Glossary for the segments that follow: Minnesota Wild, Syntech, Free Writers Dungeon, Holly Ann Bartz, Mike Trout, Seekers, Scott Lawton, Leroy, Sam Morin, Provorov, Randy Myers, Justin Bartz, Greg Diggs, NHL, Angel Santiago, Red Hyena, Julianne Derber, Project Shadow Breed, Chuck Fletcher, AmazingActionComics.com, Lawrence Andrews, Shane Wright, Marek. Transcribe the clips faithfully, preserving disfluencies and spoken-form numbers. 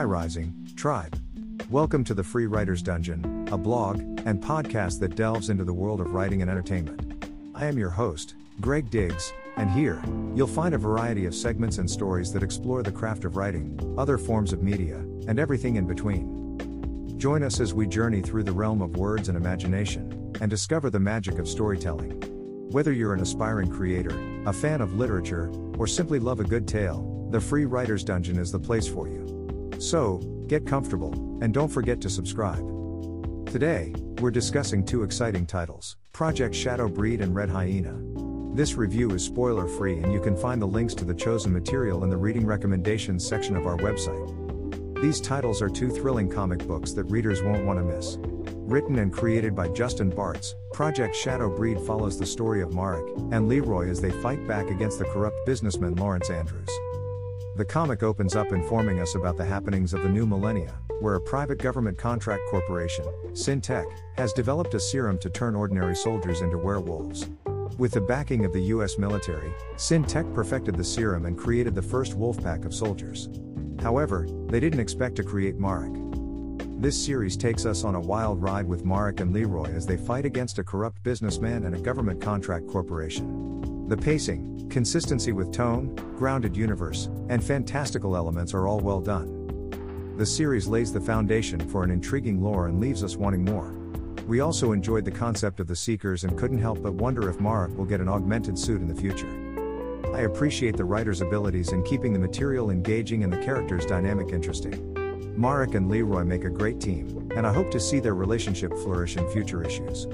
High Rising Tribe. Welcome to the Free Writers Dungeon, a blog and podcast that delves into the world of writing and entertainment. I am your host, Greg Diggs, and here, you'll find a variety of segments and stories that explore the craft of writing, other forms of media, and everything in between. Join us as we journey through the realm of words and imagination, and discover the magic of storytelling. Whether you're an aspiring creator, a fan of literature, or simply love a good tale, the Free Writers Dungeon is the place for you. So, get comfortable, and don't forget to subscribe. Today, we're discussing two exciting titles, Project Shadow Breed and Red Hyena. This review is spoiler-free and you can find the links to the chosen material in the reading recommendations section of our website. These titles are two thrilling comic books that readers won't want to miss. Written and created by Justin Bartz, Project Shadow Breed follows the story of Marek and Leroy as they fight back against the corrupt businessman Lawrence Andrews. The comic opens up informing us about the happenings of the new millennia, where a private government contract corporation, Syntech, has developed a serum to turn ordinary soldiers into werewolves. With the backing of the U S military, Syntech perfected the serum and created the first wolfpack of soldiers. However, they didn't expect to create Marek. This series takes us on a wild ride with Marek and Leroy as they fight against a corrupt businessman and a government contract corporation. The pacing, consistency with tone, grounded universe, and fantastical elements are all well done. The series lays the foundation for an intriguing lore and leaves us wanting more. We also enjoyed the concept of the Seekers and couldn't help but wonder if Marek will get an augmented suit in the future. I appreciate the writer's abilities in keeping the material engaging and the characters' dynamic interesting. Marek and Leroy make a great team, and I hope to see their relationship flourish in future issues.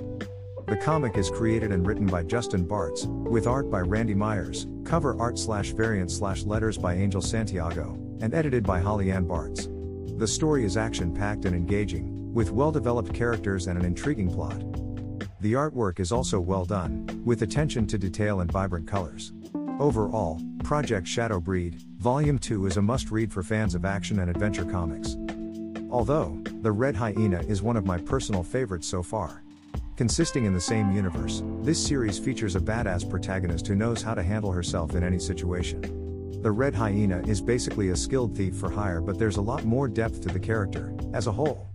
The comic is created and written by Justin Bartz, with art by Randy Myers, cover art slash variant slash letters by Angel Santiago, and edited by Holly Ann Bartz. The story is action-packed and engaging, with well-developed characters and an intriguing plot. The artwork is also well done, with attention to detail and vibrant colors. Overall, Project Shadow Breed, Volume two is a must-read for fans of action and adventure comics. Although, The Red Hyena is one of my personal favorites so far. Consisting in the same universe, this series features a badass protagonist who knows how to handle herself in any situation. The Red Hyena is basically a skilled thief for hire, but there's a lot more depth to the character, as a whole.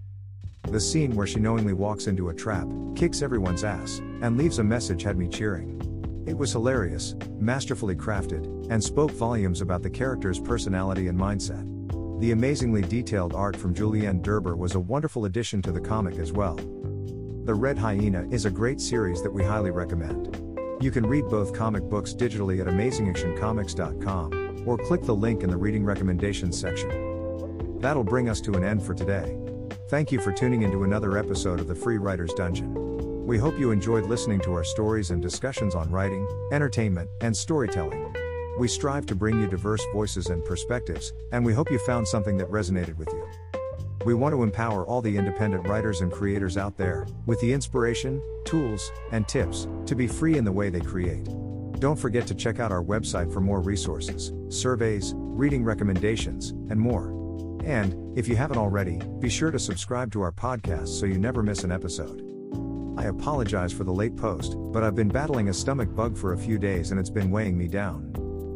The scene where she knowingly walks into a trap, kicks everyone's ass, and leaves a message had me cheering. It was hilarious, masterfully crafted, and spoke volumes about the character's personality and mindset. The amazingly detailed art from Julianne Derber was a wonderful addition to the comic as well. The Red Hyena is a great series that we highly recommend. You can read both comic books digitally at Amazing Action Comics dot com, or click the link in the reading recommendations section. That'll bring us to an end for today. Thank you for tuning into another episode of the Free Writers Dungeon. We hope you enjoyed listening to our stories and discussions on writing, entertainment, and storytelling. We strive to bring you diverse voices and perspectives, and we hope you found something that resonated with you. We want to empower all the independent writers and creators out there, with the inspiration, tools, and tips, to be free in the way they create. Don't forget to check out our website for more resources, surveys, reading recommendations, and more. And, if you haven't already, be sure to subscribe to our podcast so you never miss an episode. I apologize for the late post, but I've been battling a stomach bug for a few days and it's been weighing me down.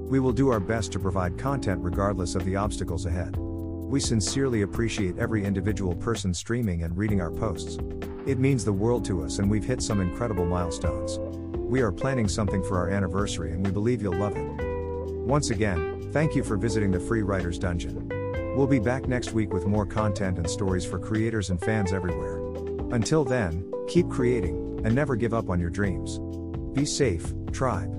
We will do our best to provide content regardless of the obstacles ahead. We sincerely appreciate every individual person streaming and reading our posts. It means the world to us and we've hit some incredible milestones. We are planning something for our anniversary and we believe you'll love it. Once again, thank you for visiting the Free Writers Dungeon. We'll be back next week with more content and stories for creators and fans everywhere. Until then, keep creating, and never give up on your dreams. Be safe, tribe.